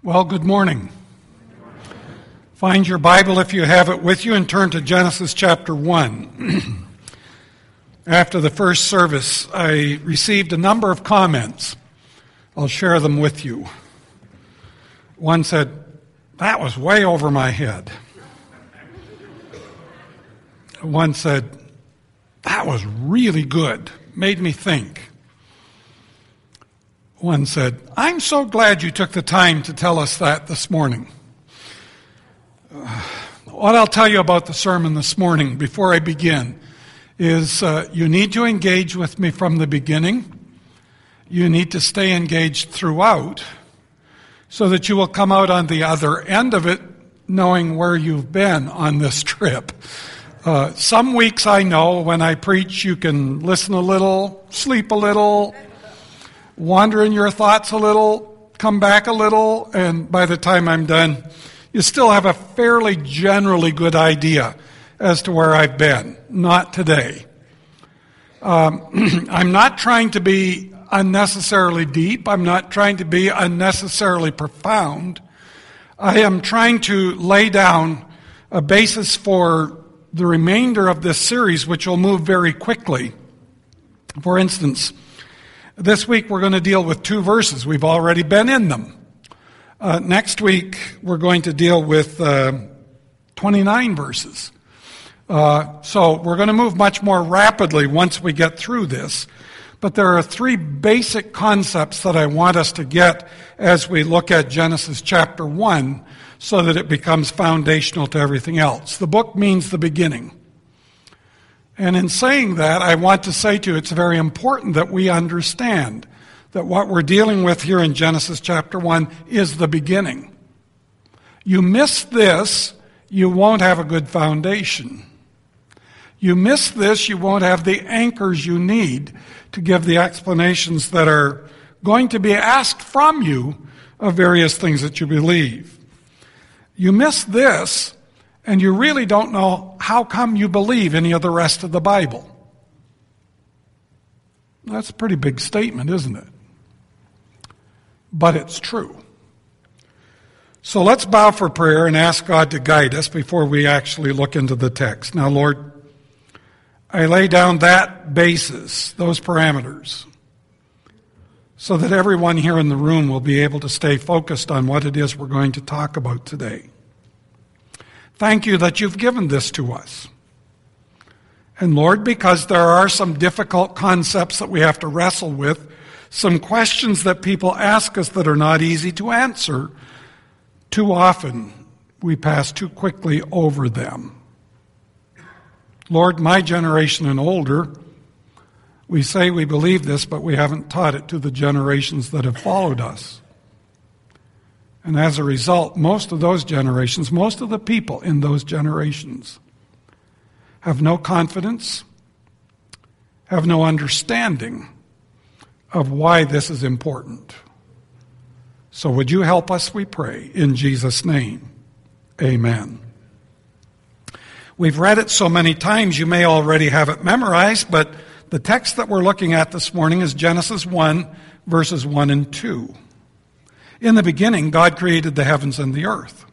Well, good morning. Find your Bible if you have it with you and turn to Genesis chapter 1. After the first service, I received a number of comments. I'll share them with you. One said, "That was way over my head." One said, "That was really good, made me think." One said, "I'm so glad you took the time to tell us that this morning." What I'll tell you about the sermon this morning before I begin is you need to engage with me from the beginning. You need to stay engaged throughout so that you will come out on the other end of it knowing where you've been on this trip. Some weeks I know when I preach you can listen a little, sleep a little, wander in your thoughts a little, come back a little, and by the time I'm done, you still have a fairly generally good idea as to where I've been. Not today. I'm not trying to be unnecessarily deep. I'm not trying to be unnecessarily profound. I am trying to lay down a basis for the remainder of this series, which will move very quickly. For instance, this week we're going to deal with two verses. We've already been in them. Next week we're going to deal with 29 verses. So we're going to move much more rapidly once we get through this. But there are three basic concepts that I want us to get as we look at Genesis chapter 1 so that it becomes foundational to everything else. The book means the beginning. And in saying that, I want to say to you, it's very important that we understand that what we're dealing with here in Genesis chapter 1 is the beginning. You miss this, you won't have a good foundation. You miss this, you won't have the anchors you need to give the explanations that are going to be asked from you of various things that you believe. You miss this, and you really don't know how come you believe any of the rest of the Bible. That's a pretty big statement, isn't it? But it's true. So let's bow for prayer and ask God to guide us before we actually look into the text. Now, Lord, I lay down that basis, those parameters, so that everyone here in the room will be able to stay focused on what it is we're going to talk about today. Thank you that you've given this to us. And Lord, because there are some difficult concepts that we have to wrestle with, some questions that people ask us that are not easy to answer, too often we pass too quickly over them. Lord, my generation and older, we say we believe this, but we haven't taught it to the generations that have followed us. And as a result, most of those generations, most of the people in those generations have no confidence, have no understanding of why this is important. So would you help us, we pray, in Jesus' name. Amen. We've read it so many times you may already have it memorized, but the text that we're looking at this morning is Genesis 1, verses 1 and 2. In the beginning, God created the heavens and the earth.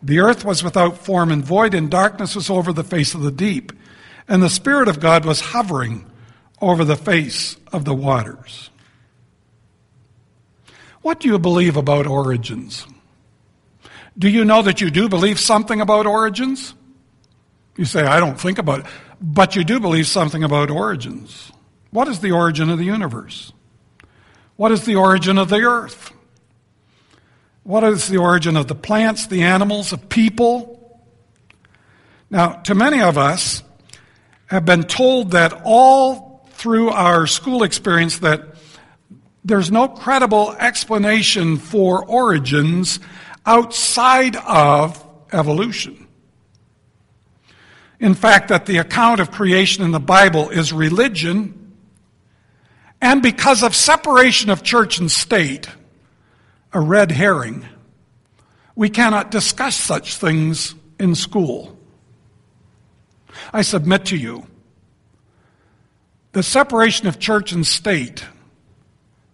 The earth was without form and void, and darkness was over the face of the deep. And the Spirit of God was hovering over the face of the waters. What do you believe about origins? Do you know that you do believe something about origins? You say, "I don't think about it." But you do believe something about origins. What is the origin of the universe? What is the origin of the earth? What is the origin of the plants, the animals, of people? Now, to many of us have been told that all through our school experience that there's no credible explanation for origins outside of evolution. In fact, that the account of creation in the Bible is religion, and because of separation of church and state, a red herring. We cannot discuss such things in school. I submit to you, the separation of church and state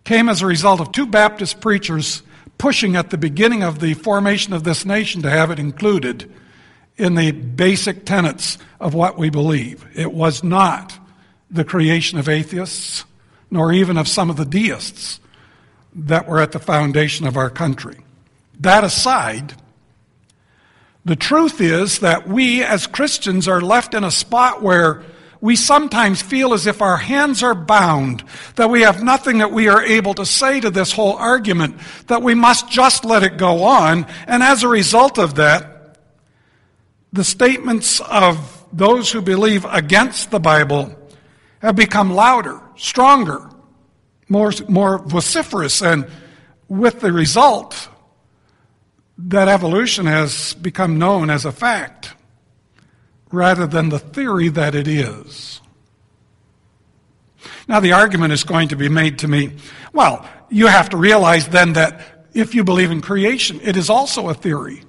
came as a result of two Baptist preachers pushing at the beginning of the formation of this nation to have it included in the basic tenets of what we believe. It was not the creation of atheists, nor even of some of the deists that were at the foundation of our country. That aside, the truth is that we as Christians are left in a spot where we sometimes feel as if our hands are bound, that we have nothing that we are able to say to this whole argument, that we must just let it go on. And as a result of that, the statements of those who believe against the Bible have become louder, stronger, more vociferous, and with the result that evolution has become known as a fact rather than the theory that it is. Now, the argument is going to be made to me, well, you have to realize then that if you believe in creation, it is also a theory.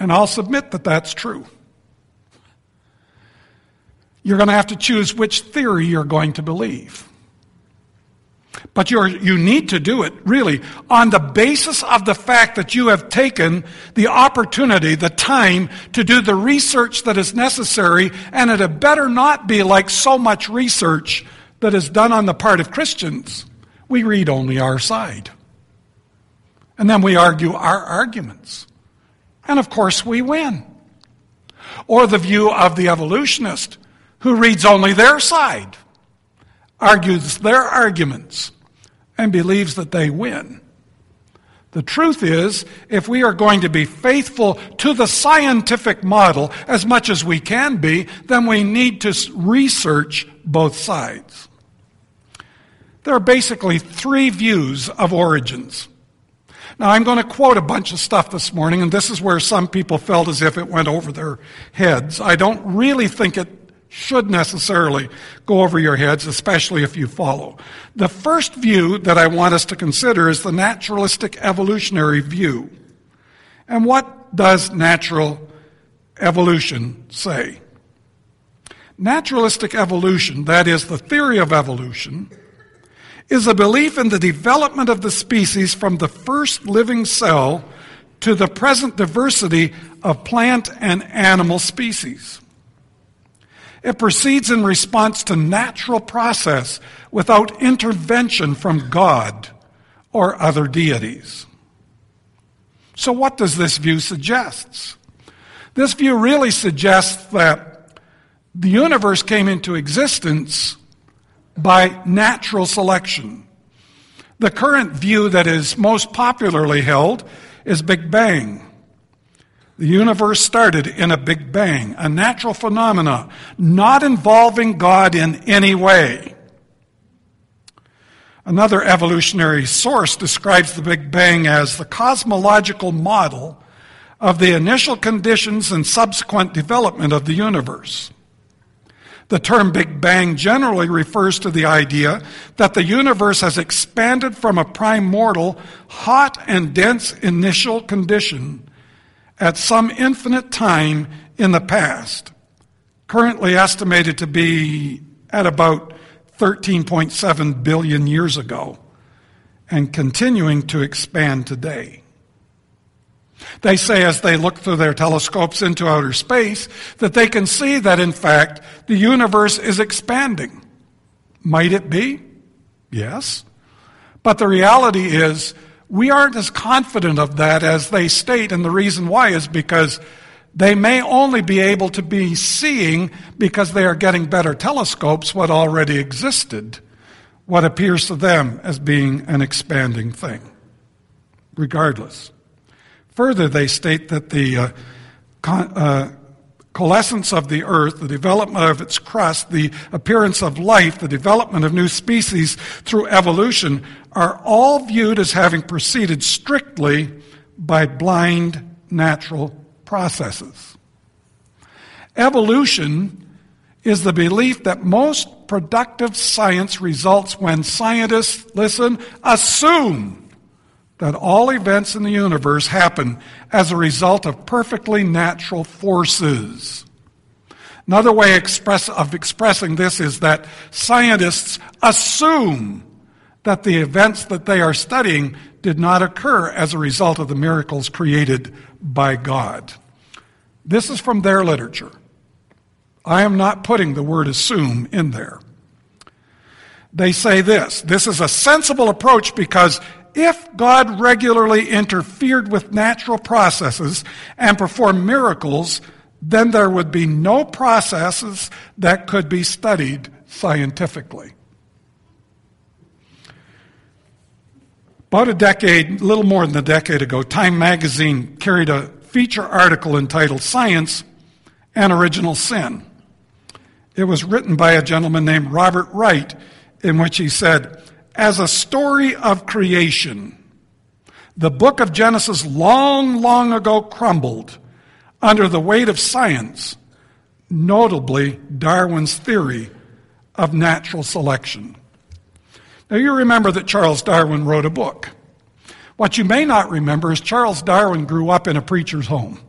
And I'll submit that that's true. You're going to have to choose which theory you're going to believe. But you need to do it, really, on the basis of the fact that you have taken the opportunity, the time, to do the research that is necessary, and it had better not be like so much research that is done on the part of Christians. We read only our side. And then we argue our arguments. And of course we win. Or the view of the evolutionist who reads only their side, argues their arguments, and believes that they win. The truth is, if we are going to be faithful to the scientific model as much as we can be, then we need to research both sides. There are basically three views of origins. Now, I'm going to quote a bunch of stuff this morning, and this is where some people felt as if it went over their heads. I don't really think it should necessarily go over your heads, especially if you follow. The first view that I want us to consider is the naturalistic evolutionary view. And what does natural evolution say? Naturalistic evolution, that is the theory of evolution, is a belief in the development of the species from the first living cell to the present diversity of plant and animal species. It proceeds in response to natural process without intervention from God or other deities. So what does this view suggest? This view really suggests that the universe came into existence by natural selection. The current view that is most popularly held is Big Bang. The universe started in a Big Bang, a natural phenomena, not involving God in any way. Another evolutionary source describes the Big Bang as the cosmological model of the initial conditions and subsequent development of the universe. The term Big Bang generally refers to the idea that the universe has expanded from a primordial, hot and dense initial condition at some infinite time in the past, currently estimated to be at about 13.7 billion years ago, and continuing to expand today. They say as they look through their telescopes into outer space that they can see that, in fact, the universe is expanding. Might it be? Yes. But the reality is, we aren't as confident of that as they state, and the reason why is because they may only be able to be seeing, because they are getting better telescopes, what already existed, what appears to them as being an expanding thing, regardless. Further, they state that the coalescence of the earth, the development of its crust, the appearance of life, the development of new species through evolution are all viewed as having proceeded strictly by blind natural processes. Evolution is the belief that most productive science results when scientists, listen, assume that all events in the universe happen as a result of perfectly natural forces. Another way of expressing this is that scientists assume that the events that they are studying did not occur as a result of the miracles created by God. This is from their literature. I am not putting the word assume in there. They say this. This is a sensible approach because if God regularly interfered with natural processes and performed miracles, then there would be no processes that could be studied scientifically. About a little more than a decade ago, Time magazine carried a feature article entitled Science and Original Sin. It was written by a gentleman named Robert Wright, in which he said, as a story of creation, the book of Genesis long ago crumbled under the weight of science, notably Darwin's theory of natural selection. Now you remember that Charles Darwin wrote a book. What you may not remember is Charles Darwin grew up in a preacher's home.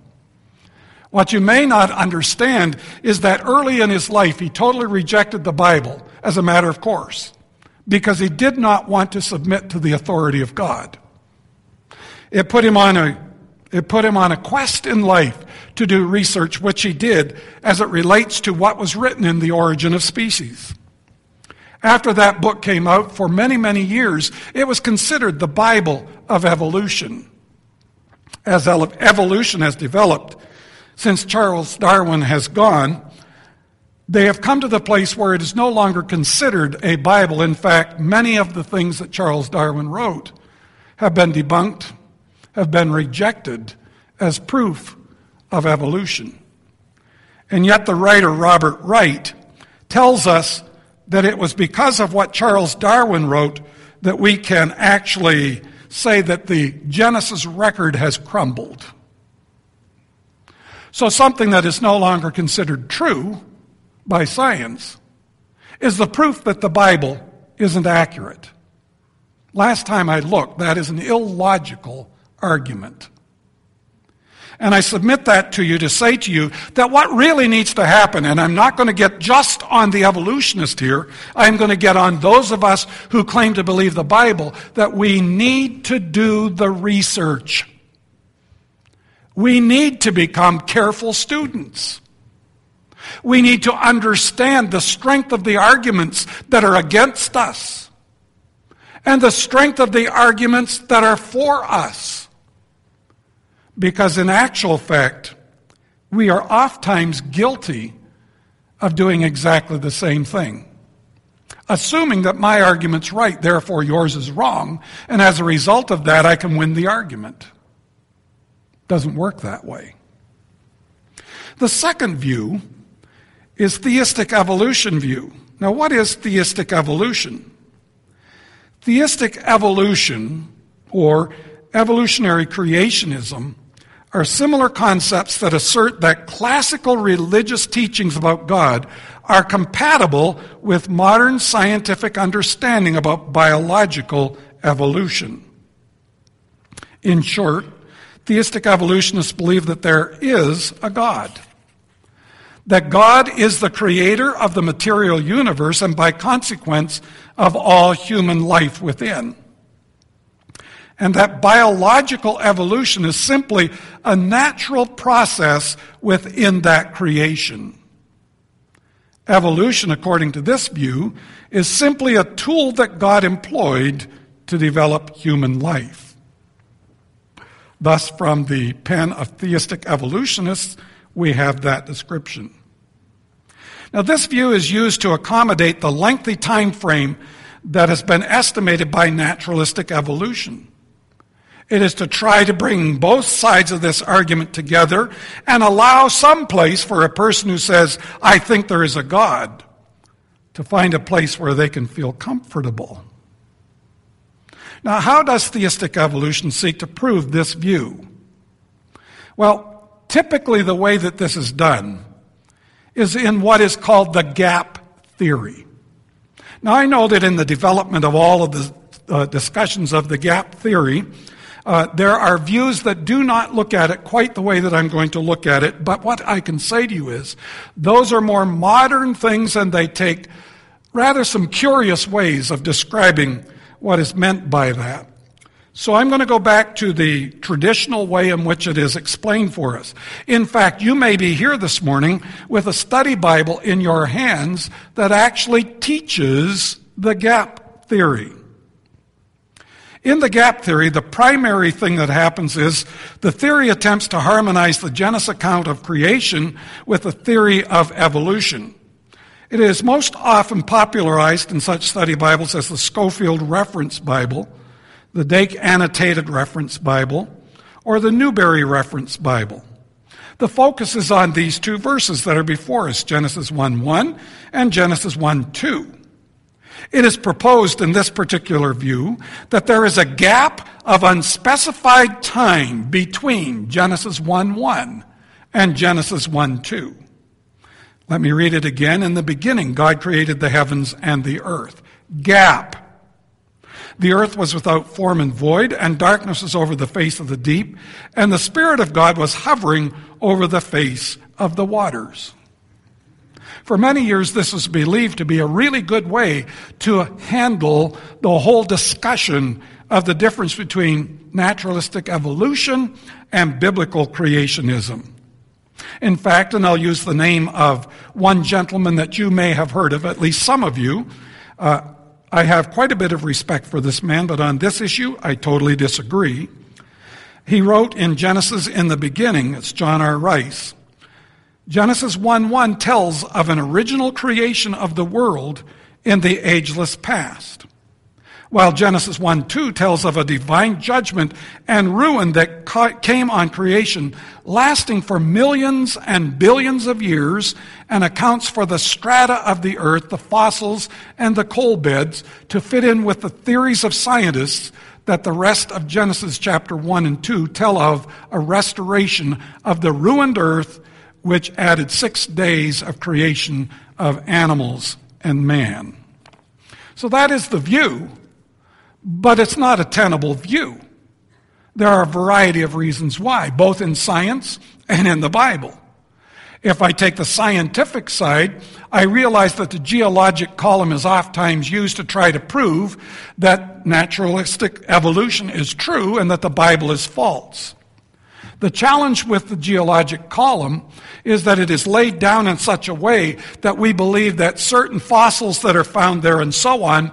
What you may not understand is that early in his life he totally rejected the Bible as a matter of course because he did not want to submit to the authority of God. It put him on a quest in life to do research, which he did as it relates to what was written in The Origin of Species. After that book came out, for many years, it was considered the Bible of evolution. As evolution has developed, since Charles Darwin has gone, they have come to the place where it is no longer considered a Bible. In fact, many of the things that Charles Darwin wrote have been debunked, have been rejected as proof of evolution. And yet the writer Robert Wright tells us that it was because of what Charles Darwin wrote that we can actually say that the Genesis record has crumbled. So something that is no longer considered true by science is the proof that the Bible isn't accurate. Last time I looked, that is an illogical argument. And I submit that to you to say to you that what really needs to happen, and I'm not going to get just on the evolutionist here, I'm going to get on those of us who claim to believe the Bible, that we need to do the research. We need to become careful students. We need to understand the strength of the arguments that are against us and the strength of the arguments that are for us. Because in actual fact, we are oftentimes guilty of doing exactly the same thing. Assuming that my argument's right, therefore yours is wrong, and as a result of that, I can win the argument. Doesn't work that way. The second view is theistic evolution view. Now, what is theistic evolution? Theistic evolution, or evolutionary creationism, are similar concepts that assert that classical religious teachings about God are compatible with modern scientific understanding about biological evolution. In short, theistic evolutionists believe that there is a God, that God is the creator of the material universe and by consequence of all human life within, and that biological evolution is simply a natural process within that creation. Evolution, according to this view, is simply a tool that God employed to develop human life. Thus, from the pen of theistic evolutionists, we have that description. Now, this view is used to accommodate the lengthy time frame that has been estimated by naturalistic evolution. It is to try to bring both sides of this argument together and allow some place for a person who says, I think there is a God, to find a place where they can feel comfortable. Now, how does theistic evolution seek to prove this view? Well, typically the way that this is done is in what is called the gap theory. Now, I know that in the development of all of the discussions of the gap theory, there are views that do not look at it quite the way that I'm going to look at it, but what I can say to you is those are more modern things and they take rather some curious ways of describing what is meant by that. So I'm going to go back to the traditional way in which it is explained for us. In fact, you may be here this morning with a study Bible in your hands that actually teaches the gap theory. In the gap theory, the primary thing that happens is the theory attempts to harmonize the Genesis account of creation with the theory of evolution. It is most often popularized in such study Bibles as the Scofield Reference Bible, the Dake Annotated Reference Bible, or the Newberry Reference Bible. The focus is on these two verses that are before us, Genesis 1:1 and Genesis 1:2. It is proposed in this particular view that there is a gap of unspecified time between Genesis 1:1 and Genesis 1:2. Let me read it again. In the beginning, God created the heavens and the earth. Gap. The earth was without form and void, and darkness was over the face of the deep, and the Spirit of God was hovering over the face of the waters. For many years, this was believed to be a really good way to handle the whole discussion of the difference between naturalistic evolution and biblical creationism. In fact, and I'll use the name of one gentleman that you may have heard of, at least some of you, I have quite a bit of respect for this man, but on this issue, I totally disagree. He wrote in Genesis in the beginning, it's John R. Rice, Genesis 1:1 tells of an original creation of the world in the ageless past, while Genesis 1:2 tells of a divine judgment and ruin that came on creation, lasting for millions and billions of years, and accounts for the strata of the earth, the fossils, and the coal beds to fit in with the theories of scientists that the rest of Genesis chapter 1 and 2 tell of a restoration of the ruined earth, which added 6 days of creation of animals and man. So that is the view. But it's not a tenable view. There are a variety of reasons why, both in science and in the Bible. If I take the scientific side, I realize that the geologic column is oftentimes used to try to prove that naturalistic evolution is true and that the Bible is false. The challenge with the geologic column is that it is laid down in such a way that we believe that certain fossils that are found there and so on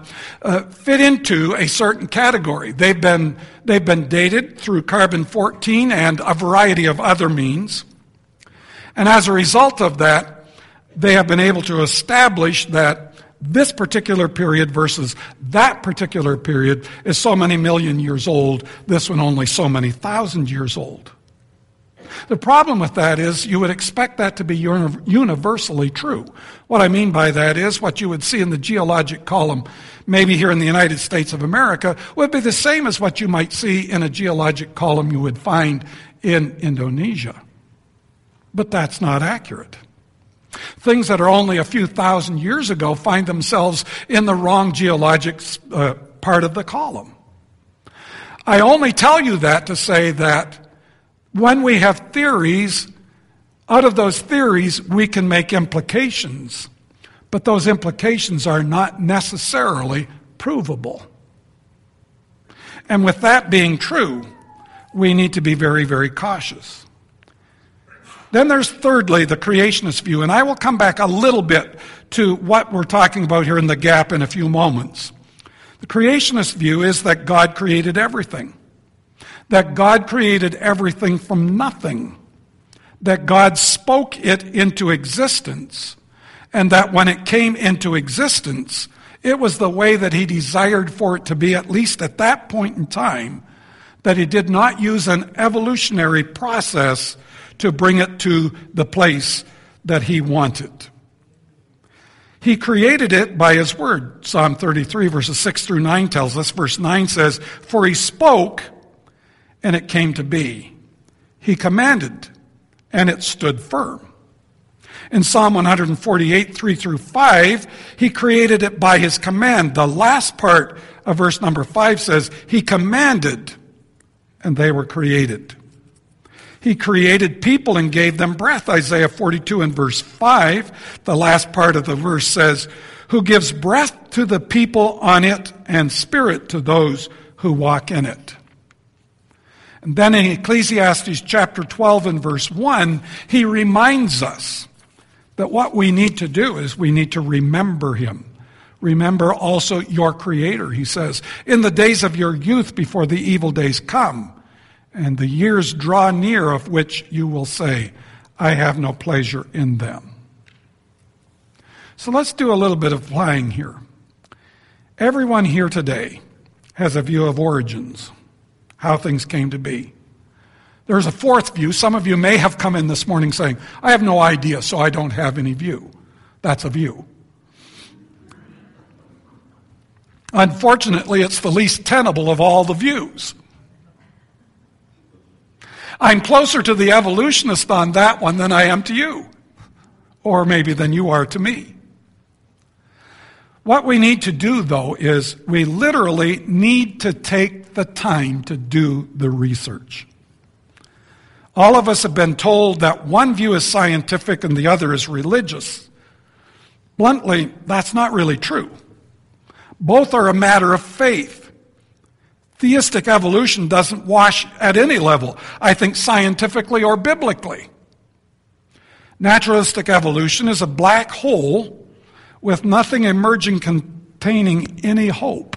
fit into a certain category. They've been dated through carbon-14 and a variety of other means. And as a result of that, they have been able to establish that this particular period versus that particular period is so many million years old, this one only so many thousand years old. The problem with that is you would expect that to be universally true. What I mean by that is what you would see in the geologic column, maybe here in the United States of America, would be the same as what you might see in a geologic column you would find in Indonesia. But that's not accurate. Things that are only a few thousand years ago find themselves in the wrong geologic part of the column. I only tell you that to say that when we have theories, out of those theories we can make implications, but those implications are not necessarily provable. And with that being true, we need to be very, very cautious. Then there's thirdly the creationist view, and I will come back a little bit to what we're talking about here in the gap in a few moments. The creationist view is that God created everything. That God created everything from nothing, that God spoke it into existence, and that when it came into existence, it was the way that he desired for it to be, at least at that point in time, that he did not use an evolutionary process to bring it to the place that he wanted. He created it by his word. Psalm 33, verses 6 through 9 tells us, verse 9 says, "For he spoke, and it came to be. He commanded, and it stood firm." In Psalm 148, 3 through 5, he created it by his command. The last part of verse number 5 says, "He commanded, and they were created." He created people and gave them breath. Isaiah 42 and verse 5, the last part of the verse says, "Who gives breath to the people on it and spirit to those who walk in it." And then in Ecclesiastes chapter 12 and verse 1, he reminds us that what we need to do is we need to remember him. Remember also your Creator, he says, in the days of your youth before the evil days come, and the years draw near of which you will say, I have no pleasure in them. So let's do a little bit of applying here. Everyone here today has a view of origins, how things came to be. There's a fourth view. Some of you may have come in this morning saying, I have no idea, so I don't have any view. That's a view. Unfortunately, it's the least tenable of all the views. I'm closer to the evolutionist on that one than I am to you, or maybe than you are to me. What we need to do, though, is we literally need to take the time to do the research. All of us have been told that one view is scientific and the other is religious. Bluntly, that's not really true. Both are a matter of faith. Theistic evolution doesn't wash at any level, I think scientifically or biblically. Naturalistic evolution is a black hole with nothing emerging containing any hope.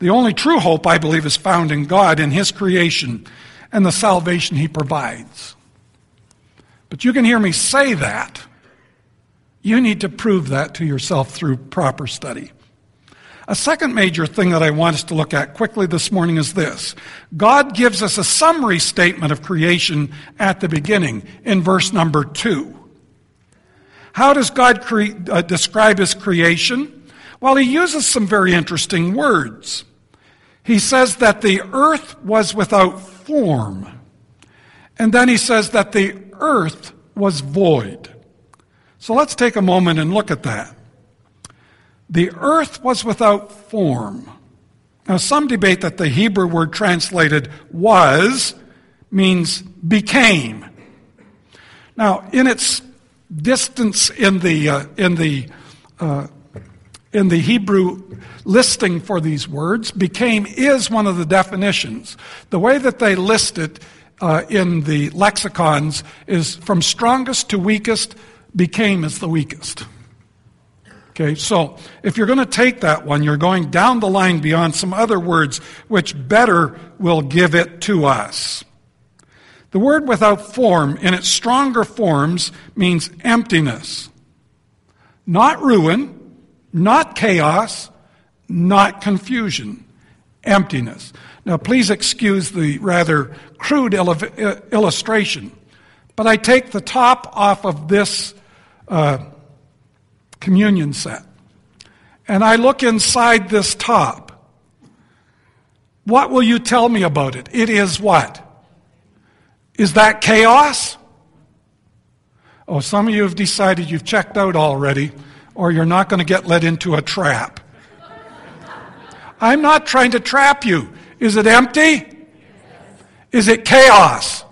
The only true hope, I believe, is found in God, in His creation, and the salvation He provides. But you can hear me say that. You need to prove that to yourself through proper study. A second major thing that I want us to look at quickly this morning is this. God gives us a summary statement of creation at the beginning in verse number 2. How does God describe His creation? Well, He uses some very interesting words. He says that the earth was without form. And then He says that the earth was void. So let's take a moment and look at that. The earth was without form. Now, some debate that the Hebrew word translated was means became. Now, in its distance in the Hebrew listing for these words, became is one of the definitions. The way that they list it in the lexicons is from strongest to weakest. Became is the weakest. Okay, so if you're going to take that one, you're going down the line beyond some other words which better will give it to us. The word without form in its stronger forms means emptiness. Not ruin, not chaos, not confusion. Emptiness. Now please excuse the rather crude illustration, but I take the top off of this communion set, and I look inside this top. What will you tell me about it? It is what? Is that chaos? Oh, some of you have decided you've checked out already, or you're not going to get led into a trap. I'm not trying to trap you. Is it empty? Yes. Is it chaos?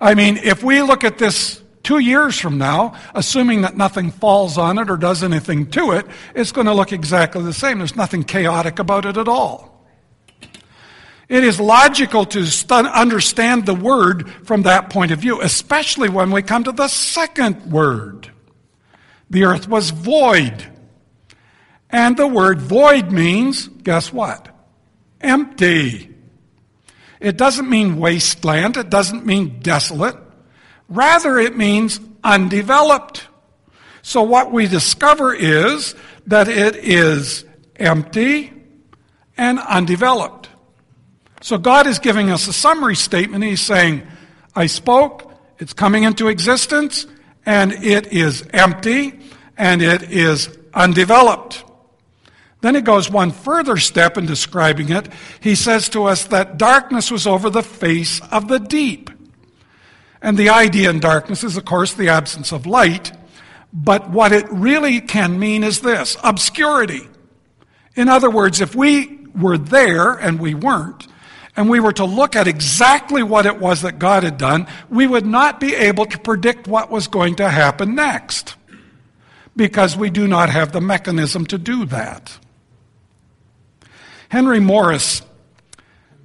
I mean, if we look at this 2 years from now, assuming that nothing falls on it or does anything to it, it's going to look exactly the same. There's nothing chaotic about it at all. It is logical to understand the word from that point of view, especially when we come to the second word. The earth was void. And the word void means, guess what? Empty. It doesn't mean wasteland. It doesn't mean desolate. Rather, it means undeveloped. So what we discover is that it is empty and undeveloped. So God is giving us a summary statement. He's saying, I spoke, it's coming into existence, and it is empty, and it is undeveloped. Then he goes one further step in describing it. He says to us that darkness was over the face of the deep. And the idea in darkness is, of course, the absence of light. But what it really can mean is this, obscurity. In other words, if we were there, and we weren't, and we were to look at exactly what it was that God had done, we would not be able to predict what was going to happen next, because we do not have the mechanism to do that. Henry Morris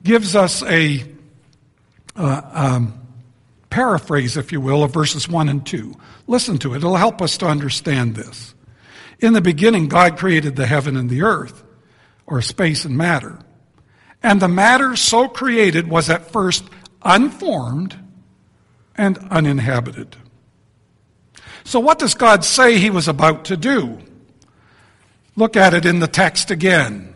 gives us a paraphrase, if you will, of verses 1 and 2. Listen to it. It'll help us to understand this. In the beginning, God created the heaven and the earth, or space and matter. And the matter so created was at first unformed and uninhabited. So what does God say he was about to do? Look at it in the text again.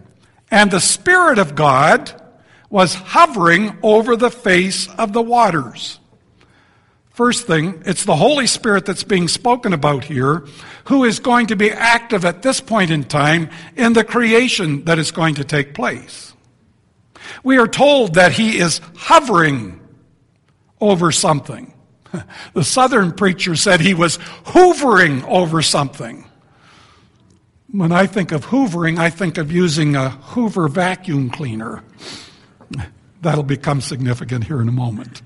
And the Spirit of God was hovering over the face of the waters. First thing, it's the Holy Spirit that's being spoken about here, who is going to be active at this point in time in the creation that is going to take place. We are told that he is hovering over something. The southern preacher said he was hoovering over something. When I think of hoovering, I think of using a Hoover vacuum cleaner. That'll become significant here in a moment.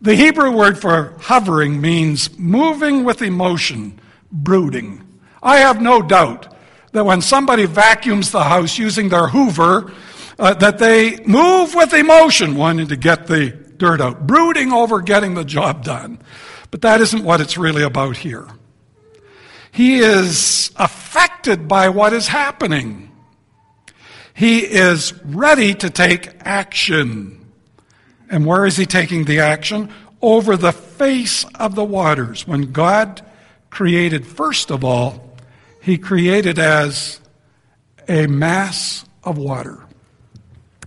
The Hebrew word for hovering means moving with emotion, brooding. I have no doubt that when somebody vacuums the house using their Hoover, that they move with emotion, wanting to get the dirt out, brooding over getting the job done. But that isn't what it's really about here. He is affected by what is happening. He is ready to take action. And where is he taking the action? Over the face of the waters. When God created, first of all, he created as a mass of water.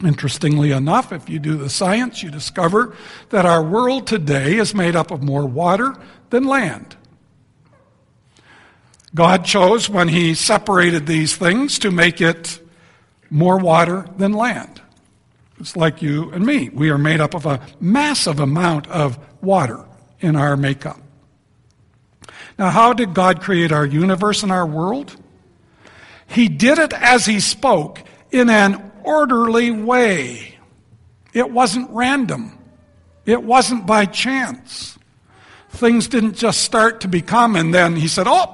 Interestingly enough, if you do the science, you discover that our world today is made up of more water than land. God chose, when he separated these things, to make it more water than land. It's like you and me. We are made up of a massive amount of water in our makeup. Now, how did God create our universe and our world? He did it as he spoke, in an orderly way. It wasn't random. It wasn't by chance. Things didn't just start to become, and then he said, oh,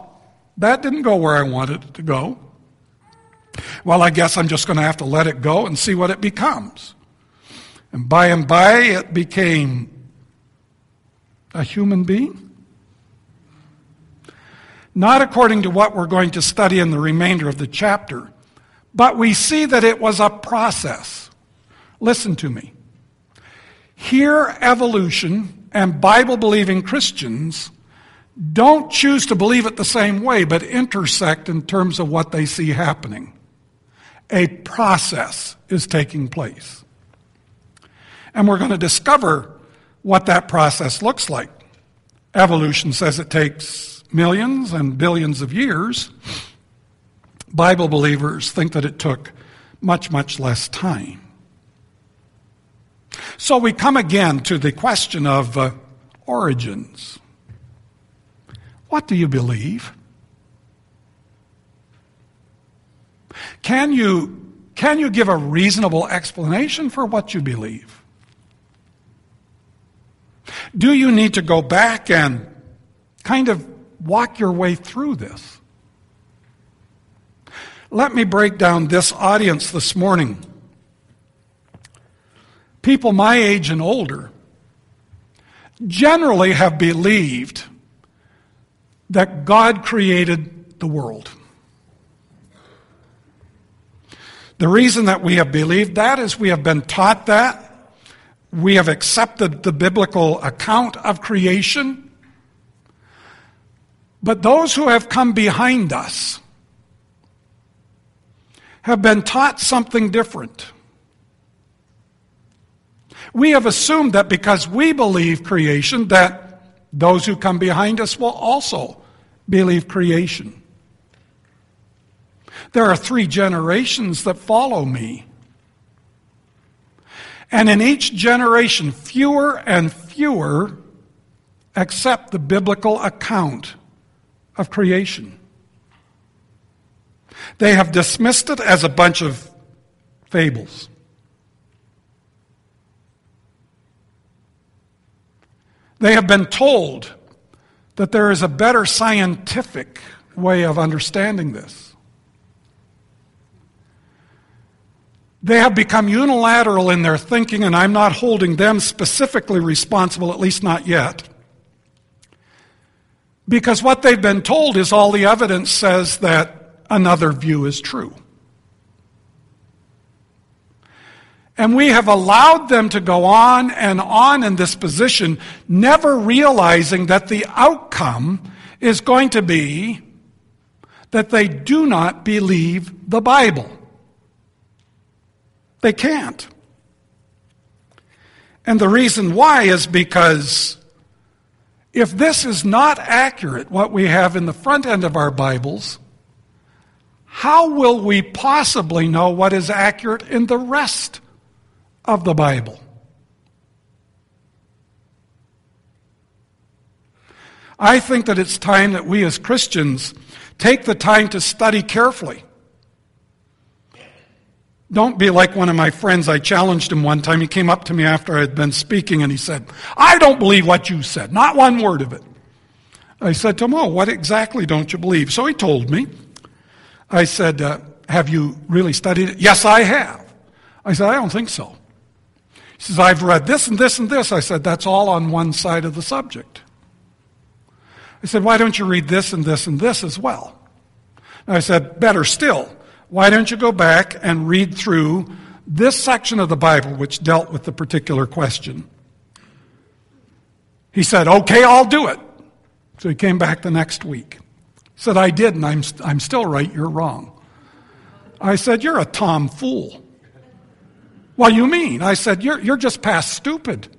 that didn't go where I wanted it to go. Well, I guess I'm just going to have to let it go and see what it becomes. And by, it became a human being. Not according to what we're going to study in the remainder of the chapter, but we see that it was a process. Listen to me. Here, evolution and Bible-believing Christians don't choose to believe it the same way, but intersect in terms of what they see happening. A process is taking place. And we're going to discover what that process looks like. Evolution says it takes millions and billions of years. Bible believers think that it took much, much less time. So we come again to the question of origins. What do you believe? Can you give a reasonable explanation for what you believe? Do you need to go back and kind of walk your way through this? Let me break down this audience this morning. People my age and older generally have believed that God created the world. The reason that we have believed that is we have been taught that. We have accepted the biblical account of creation. But those who have come behind us have been taught something different. We have assumed that because we believe creation, that those who come behind us will also believe creation. There are 3 generations that follow me. And in each generation, fewer and fewer accept the biblical account of creation. They have dismissed it as a bunch of fables. They have been told that there is a better scientific way of understanding this. They have become unilateral in their thinking, and I'm not holding them specifically responsible, at least not yet. Because what they've been told is all the evidence says that another view is true. And we have allowed them to go on in this position, never realizing that the outcome is going to be that they do not believe the Bible. They can't. And the reason why is because if this is not accurate, what we have in the front end of our Bibles, how will we possibly know what is accurate in the rest of the Bible? I think that it's time that we as Christians take the time to study carefully. Don't be like one of my friends. I challenged him one time. He came up to me after I had been speaking and he said, "I don't believe what you said, not one word of it." I said to him, "Oh, what exactly don't you believe?" So he told me. I said, "Have you really studied it?" "Yes, I have." I said, "I don't think so." He says, "I've read this and this and this." I said, "That's all on one side of the subject." I said, "Why don't you read this and this and this as well?" And I said, "Better still, why don't you go back and read through this section of the Bible which dealt with the particular question?" He said, "Okay, I'll do it." So he came back the next week. He said, "I did, and I'm still right, you're wrong." I said, "You're a tomfool." "What do you mean?" I said, you're just past stupid.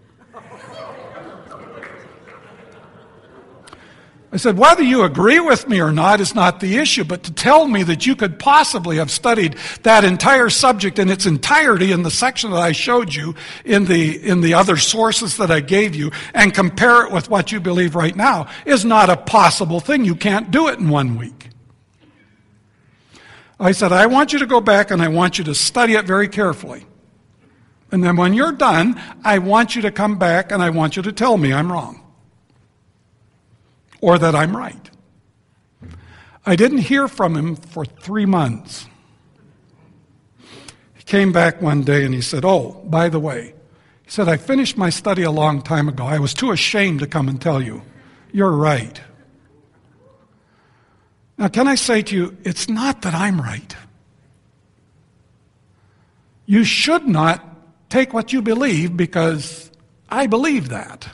I said, "Whether you agree with me or not is not the issue, but to tell me that you could possibly have studied that entire subject in its entirety in the section that I showed you in the other sources that I gave you and compare it with what you believe right now is not a possible thing. You can't do it in 1 week." I said, "I want you to go back and I want you to study it very carefully. And then when you're done, I want you to come back and I want you to tell me I'm wrong. Or that I'm right." I didn't hear from him for 3 months. He came back one day and he said, "Oh, by the way," he said, "I finished my study a long time ago. I was too ashamed to come and tell you. You're right." Now, can I say to you, it's not that I'm right. You should not take what you believe because I believe that.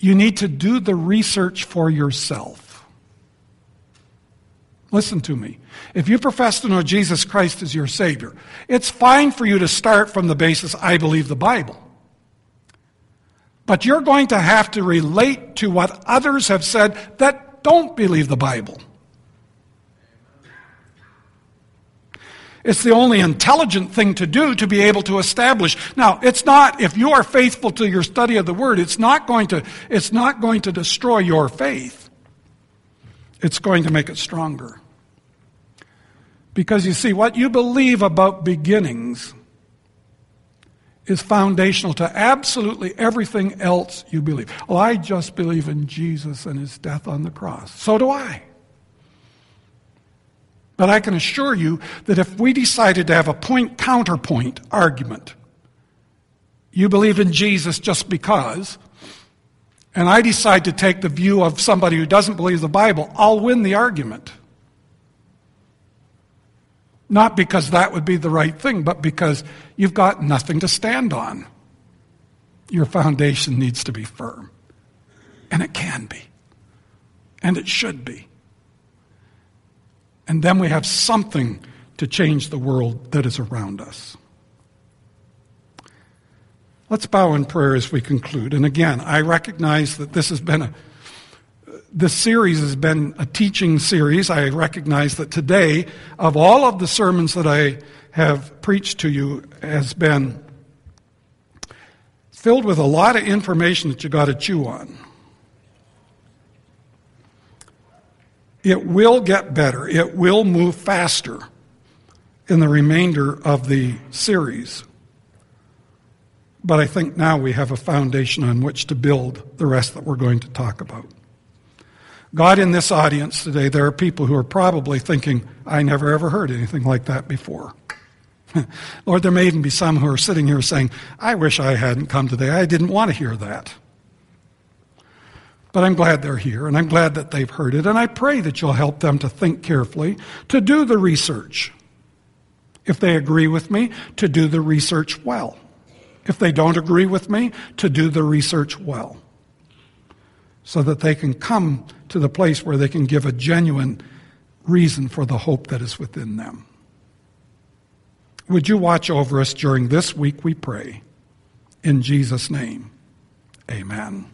You need to do the research for yourself. Listen to me. If you profess to know Jesus Christ as your Savior, it's fine for you to start from the basis, "I believe the Bible." But you're going to have to relate to what others have said that don't believe the Bible. It's the only intelligent thing to do to be able to establish. Now, it's not, if you are faithful to your study of the Word, it's not going to destroy your faith. It's going to make it stronger. Because you see, what you believe about beginnings is foundational to absolutely everything else you believe. "Well, I just believe in Jesus and his death on the cross." So do I. But I can assure you that if we decided to have a point-counterpoint argument, you believe in Jesus just because, and I decide to take the view of somebody who doesn't believe the Bible, I'll win the argument. Not because that would be the right thing, but because you've got nothing to stand on. Your foundation needs to be firm. And it can be. And it should be. And then we have something to change the world that is around us. Let's bow in prayer as we conclude. And again, I recognize that this series has been a teaching series. I recognize that today, of all of the sermons that I have preached to you, has been filled with a lot of information that you got to chew on. It will get better. It will move faster in the remainder of the series. But I think now we have a foundation on which to build the rest that we're going to talk about. God, in this audience today, there are people who are probably thinking, "I never ever heard anything like that before." Lord, there may even be some who are sitting here saying, I wish I hadn't come today. I didn't want to hear that. But I'm glad they're here, and I'm glad that they've heard it, and I pray that you'll help them to think carefully, to do the research. If they agree with me, to do the research well. If they don't agree with me, to do the research well, so that they can come to the place where they can give a genuine reason for the hope that is within them. Would you watch over us during this week, we pray. In Jesus' name, amen.